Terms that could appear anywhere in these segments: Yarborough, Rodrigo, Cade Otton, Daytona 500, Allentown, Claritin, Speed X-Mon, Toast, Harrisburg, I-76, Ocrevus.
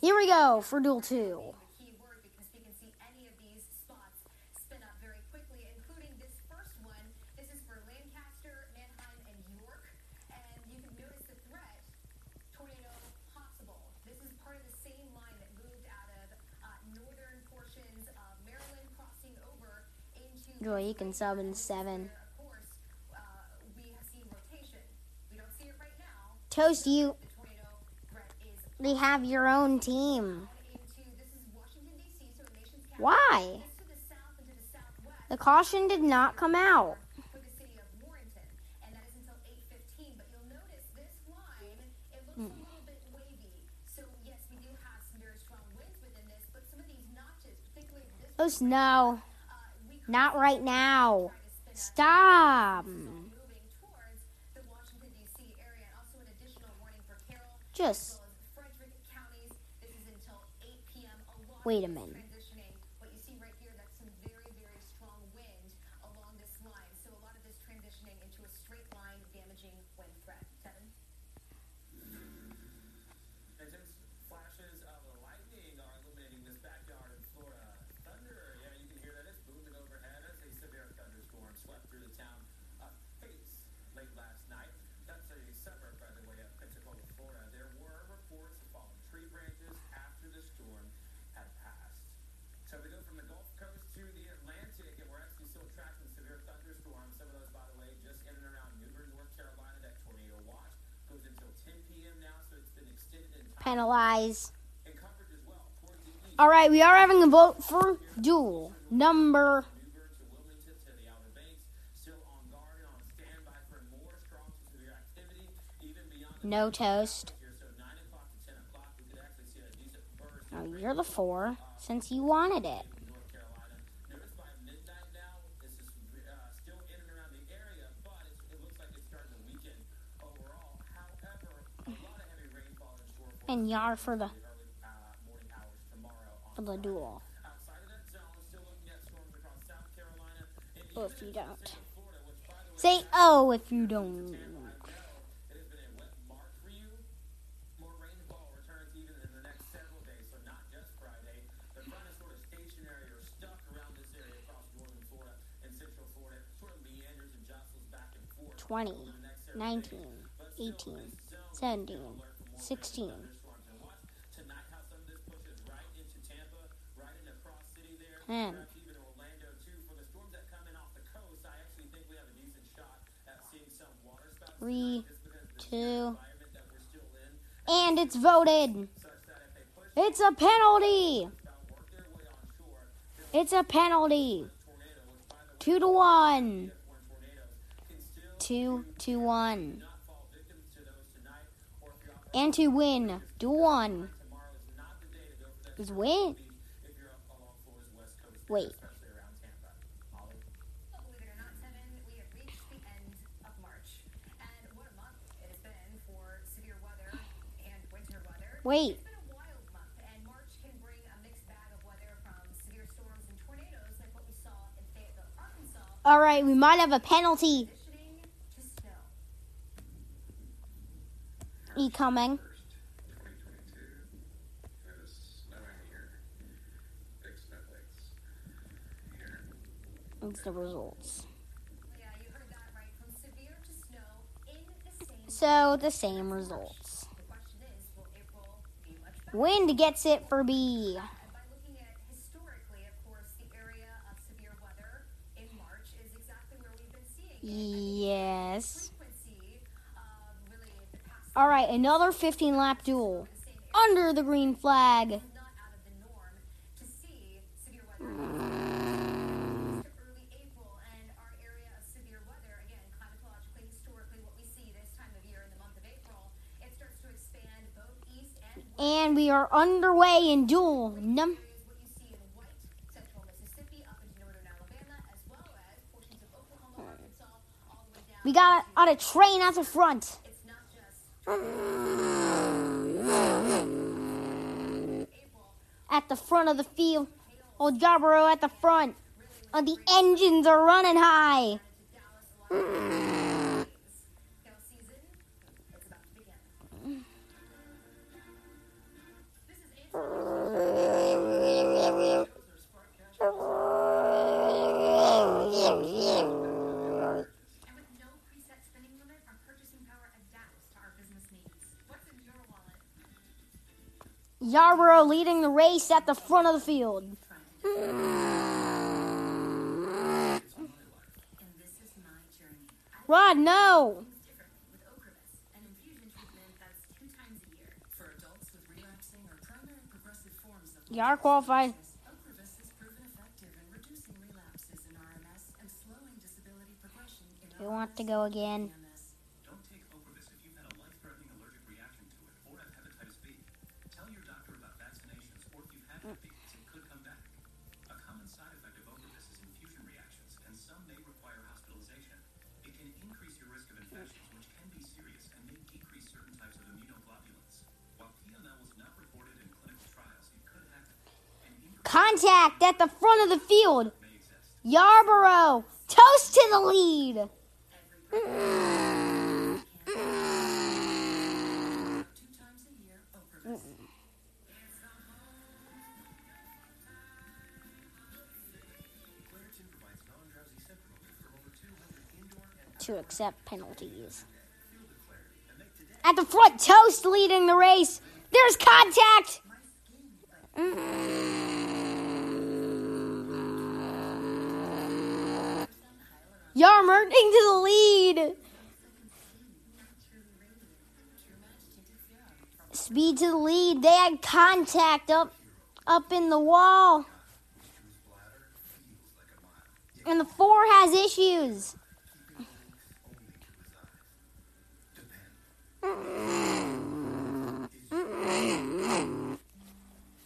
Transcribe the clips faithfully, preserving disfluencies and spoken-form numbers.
Here we go for duel two. Joy, you can sub in seven. Of course, uh, we have seen rotation. We don't see it right now. Toast, you. They have your own team. Why? The caution did not come out. Toast, no. Not right now. Stop. Just. Wait a minute. Penalize. All right, we are having a vote for duel number no toast. Oh, you're the four since you wanted it. And Yar for the for the duel. Oh, if you don't. Say oh if you don't. Twenty, nineteen, eighteen, seventeen, sixteen. ten. Three, two, and it's voted. It's a penalty. It's a penalty. Two to one. Two to one. And to win, do one is win. Wait. Wait. All right, we might have a penalty. E coming. The results. Yeah, you heard that right. From severe to snow in the same so the same results. The question is, will April be much better? Wind gets it for B. Uh, and by looking at historically, of course, the area of severe weather in March is exactly where we've been seeing it. Yes. Frequency, uh, really the past All right, another fifteen lap duel under the green flag. And we are underway in duel number. We got on a train at the front. It's not just at the front of the field. Old Yarborough at the front. And the engines are running high. Yarborough leading the race at the front of the field. Rod, no! Yar qualified. You want to go again? Don't take Ocrevus if you've had a life-threatening allergic reaction to it or have hepatitis B. Tell your doctor about vaccinations or if you've had it because it could come back. A common side effect of Ocrevus is infusion reactions, and some may require hospitalization. It can increase your risk of infections, which can be serious and may decrease certain types of immunoglobulins. While P M L was not reported in clinical trials, it could happen. Contact at the front of the field. Yarborough, Toast to the lead. Two times a year, Ocrevus. Claritin provides non-drowsy symptom relief for over two hundred indoor and to accept penalties. At the front, Toast leading the race. There's contact. Y'all merging to the lead. Speed to the lead. They had contact up up in the wall. And the four has issues.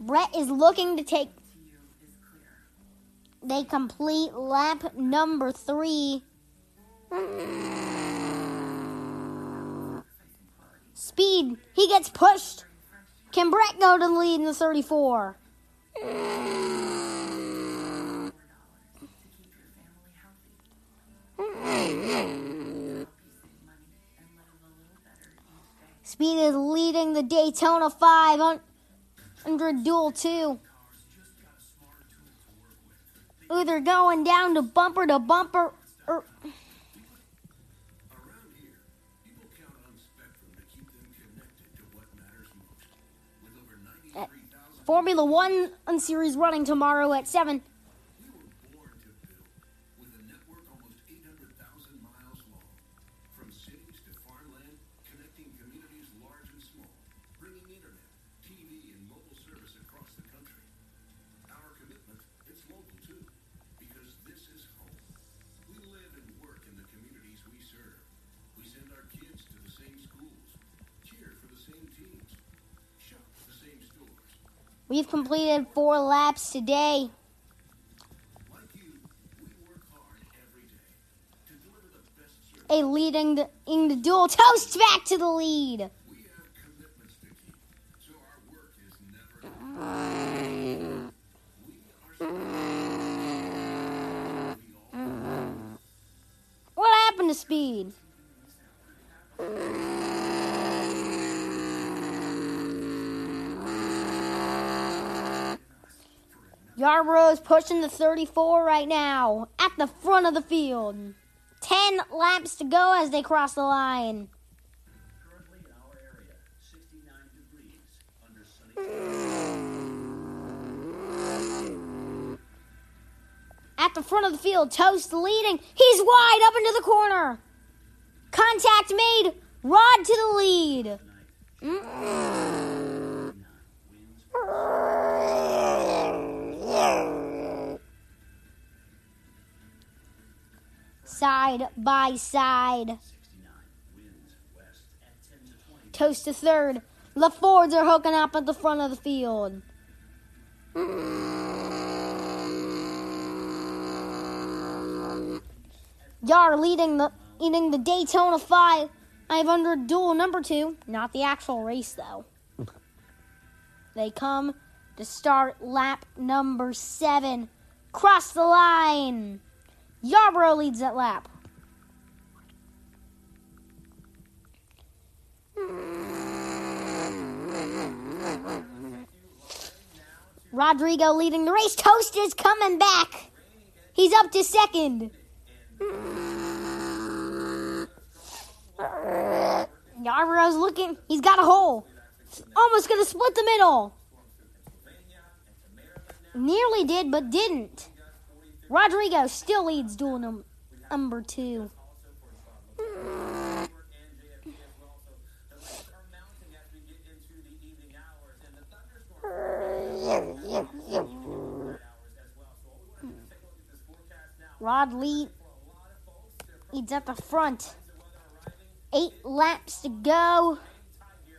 Brett is looking to take... They complete lap number three. Speed, he gets pushed. Can Brett go to the lead in the thirty-four? Speed is leading the Daytona five hundred duel two. Either going down to bumper to bumper or... Around here, people count on Spectrum to keep them connected to what matters most. With over ninety-three thousand... Formula One on series running tomorrow at seven. We were born to build with a network almost eight hundred thousand miles long. From cities to farmland, connecting communities large and small. Bringing internet, T V, and mobile service across the country. Our commitment, it's local too. This is home. We live and work in the communities we serve. We send our kids to the same schools, cheer for the same teams, shop at the same stores. We've completed four laps today. Like you, we work hard every day to deliver the best service. A leading the, in the duel. Toast back to the lead. We have commitments to keep, so our work is never done. We are... to Speed. Yarborough is pushing the thirty-four right now at the front of the field. Ten laps to go as they cross the line. Currently in our area, sixty-nine degrees under sunny. At the front of the field, Toast leading. He's wide up into the corner. Contact made. Rod to the lead. Mm-hmm. Side by side. Toast to third. The Fords are hooking up at the front of the field. Mm-hmm. Yar leading the leading the Daytona five hundred duel number two. Not the actual race, though. They come to start lap number seven. Cross the line. Yarborough leads that lap. Rodrigo leading the race. Toast is coming back. He's up to second. Yarborough's looking. He's got a hole. Almost going to split the middle. Nearly did, but didn't. Rodrigo still leads duel num- number two. Rod lead leads at the front. Eight laps to go.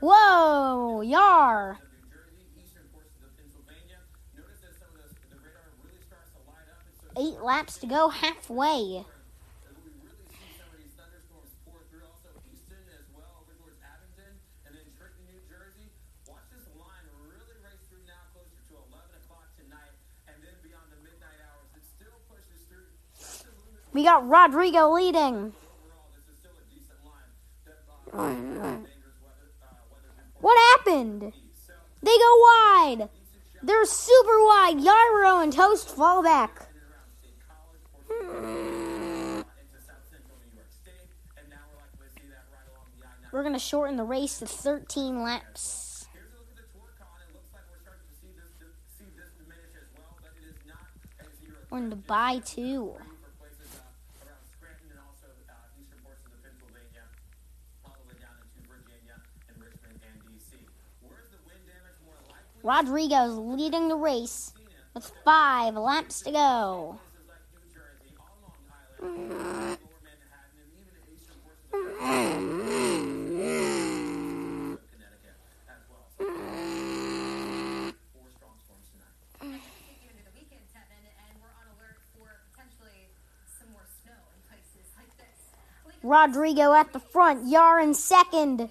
Whoa, yar. Eight laps to go halfway. We got Rodrigo leading. What happened? They go wide. They're super wide. Yarborough and Toast fall back. We're going to shorten the race to thirteen laps. We're in the bye two. Rodrigo's leading the race with five laps to go. Rodrigo at the front, Yar in second.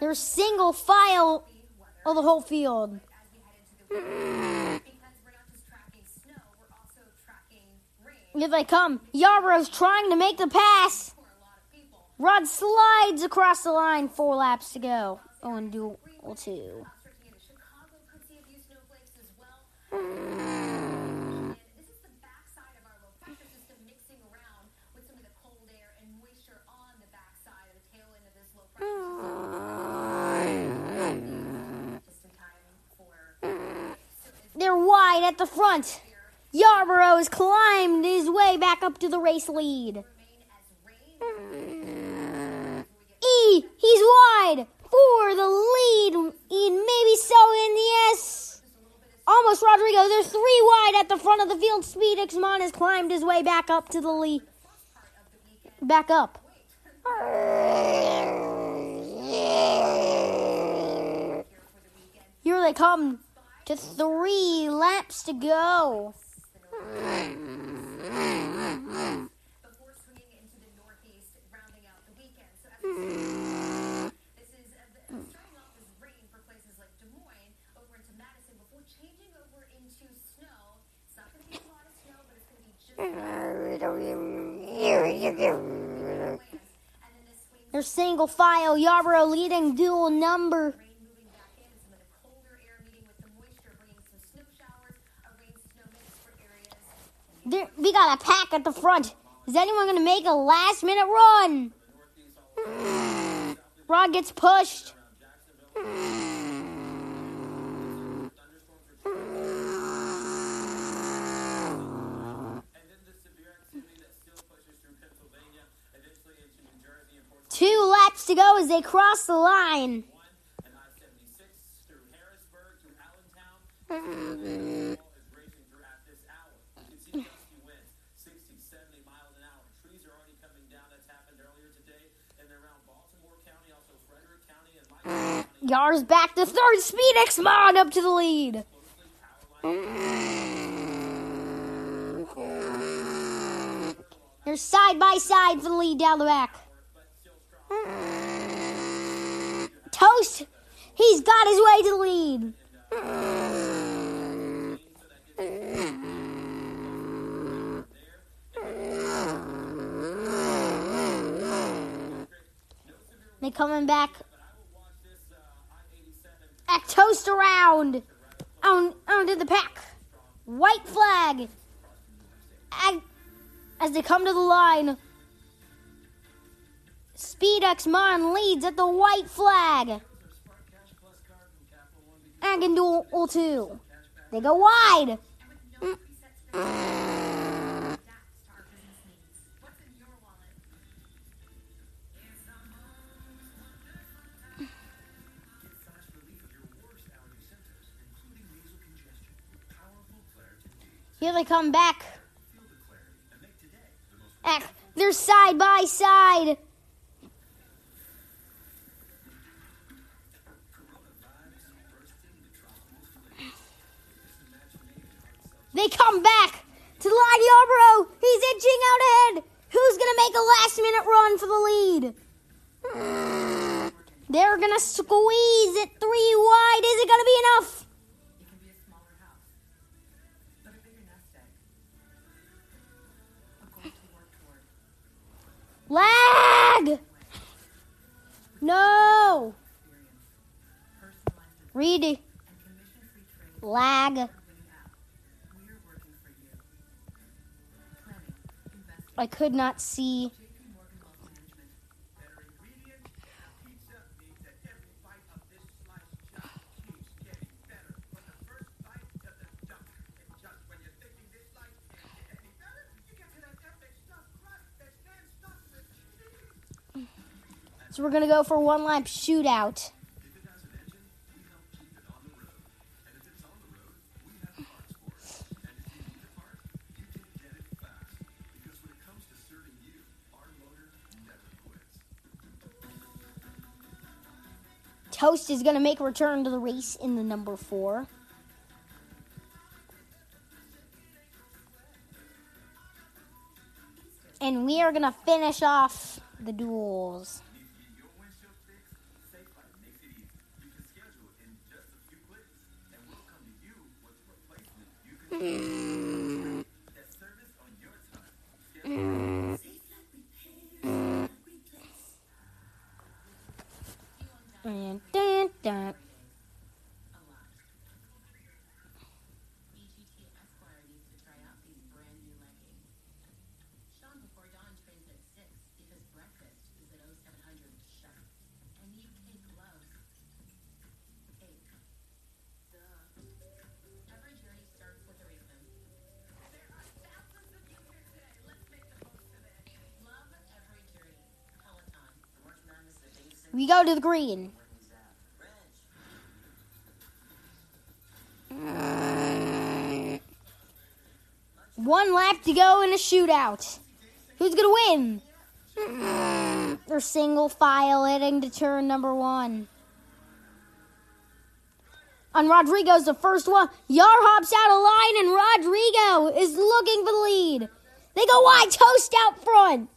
They're single file of the whole field. Here they come. Yarborough's trying to make the pass. Rod slides across the line. Four laps to go. Oh, and duel two. They're wide at the front. Yarborough has climbed his way back up to the race lead. E, he's wide for the lead. E, maybe so in the S. Almost Rodrigo. They're three wide at the front of the field. Speed X-Mon has climbed his way back up to the lead. Back up. Here they come. To three laps to go. They're single file. Yarborough leading duel number There, we got a pack at the front. Is anyone going to make a last-minute run? Rod gets pushed. Two laps to go as they cross the line. And I seventy-six through Harrisburg, through Allentown. Yar's back to third. Speed X-Mon up to the lead. They're side by side for the lead down the back. Toast, he's got his way to the lead. They're coming back. Toast around, out into the pack. White flag. Ag- As they come to the line, Speed X-Mon leads at the white flag. Agendual two. They go wide. Here they come back. They're side by side. They come back to the line. Yarborough, he's inching out ahead. Who's going to make a last-minute run for the lead? They're going to squeeze it three wide. Is it going to be enough? Lag! No! Read. Lag. I could not see. So we're going to go for one lap shootout. Toast is going to make a return to the race in the number four. And we are going to finish off the duels. Mm. Mm. And dun, dun. We go to the green. One lap to go in a shootout. Who's going to win? They're single file heading to turn number one. And Rodrigo's the first one. Yar hops out of line, and Rodrigo is looking for the lead. They go wide. Toast out front.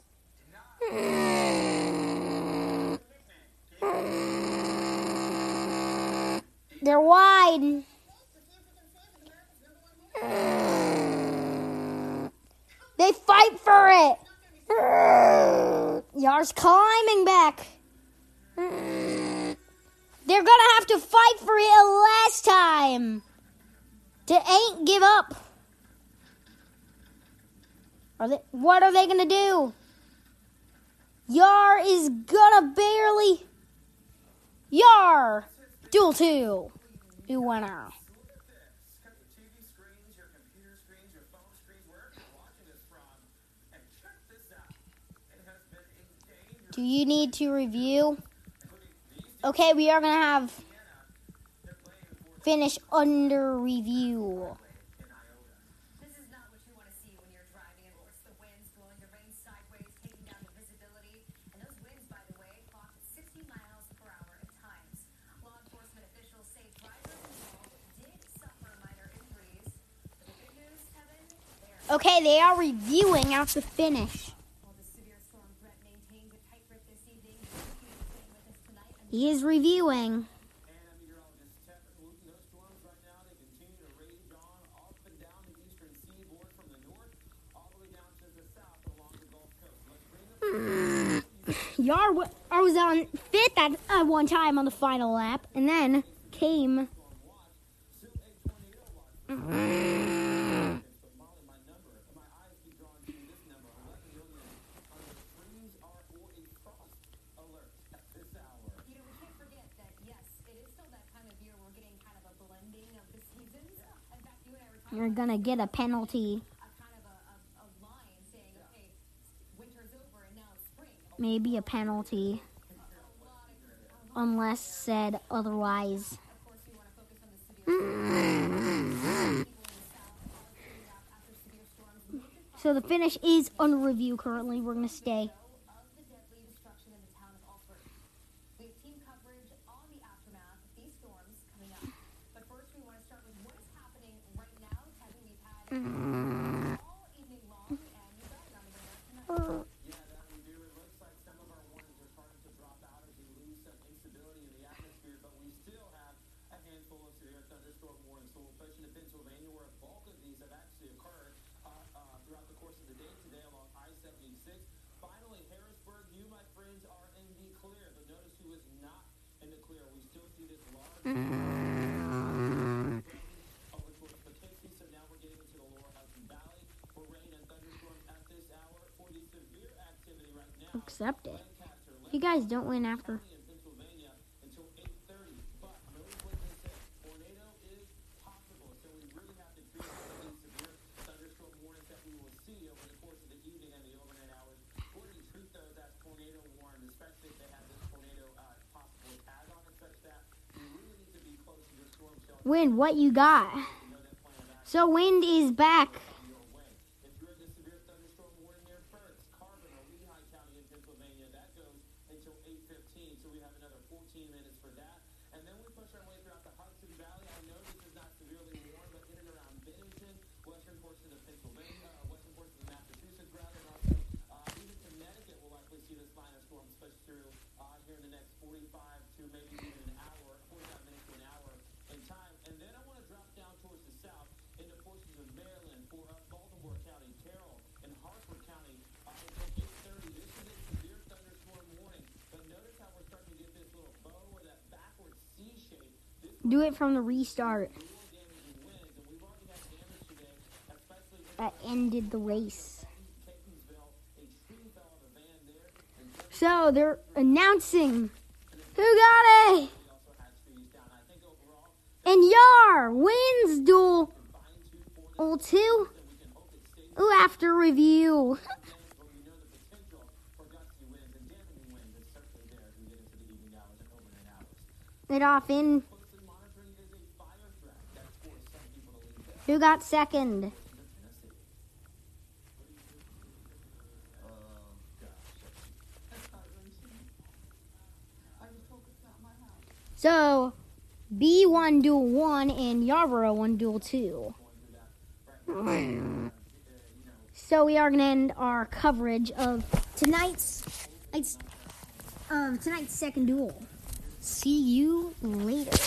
They're wide. They fight for it. Yar's climbing back. They're going to have to fight for it last time. To ain't give up. Are they, what are they going to do? Yar is going to barely. Yar! Duel two. You winner. Do you need to review? Okay, we are going to have finish under review. Okay, they are reviewing out the finish. He is reviewing. Mm. Yar w- I was on fifth at uh, one time on the final lap, and then came. Mm. you're going to get a penalty. Maybe a penalty, unless said otherwise. So the finish is under review currently. We're going to stay. Accept it. You guys don't win after. Wind, what you got? So wind is back. Do it from the restart. That ended the race. So they're announcing who got it. And Yar wins duel oh two. Ooh, after review. It off in. Who got second? So, B won duel one and Yarborough won duel two. So we are gonna end our coverage of tonight's um tonight's second duel. See you later.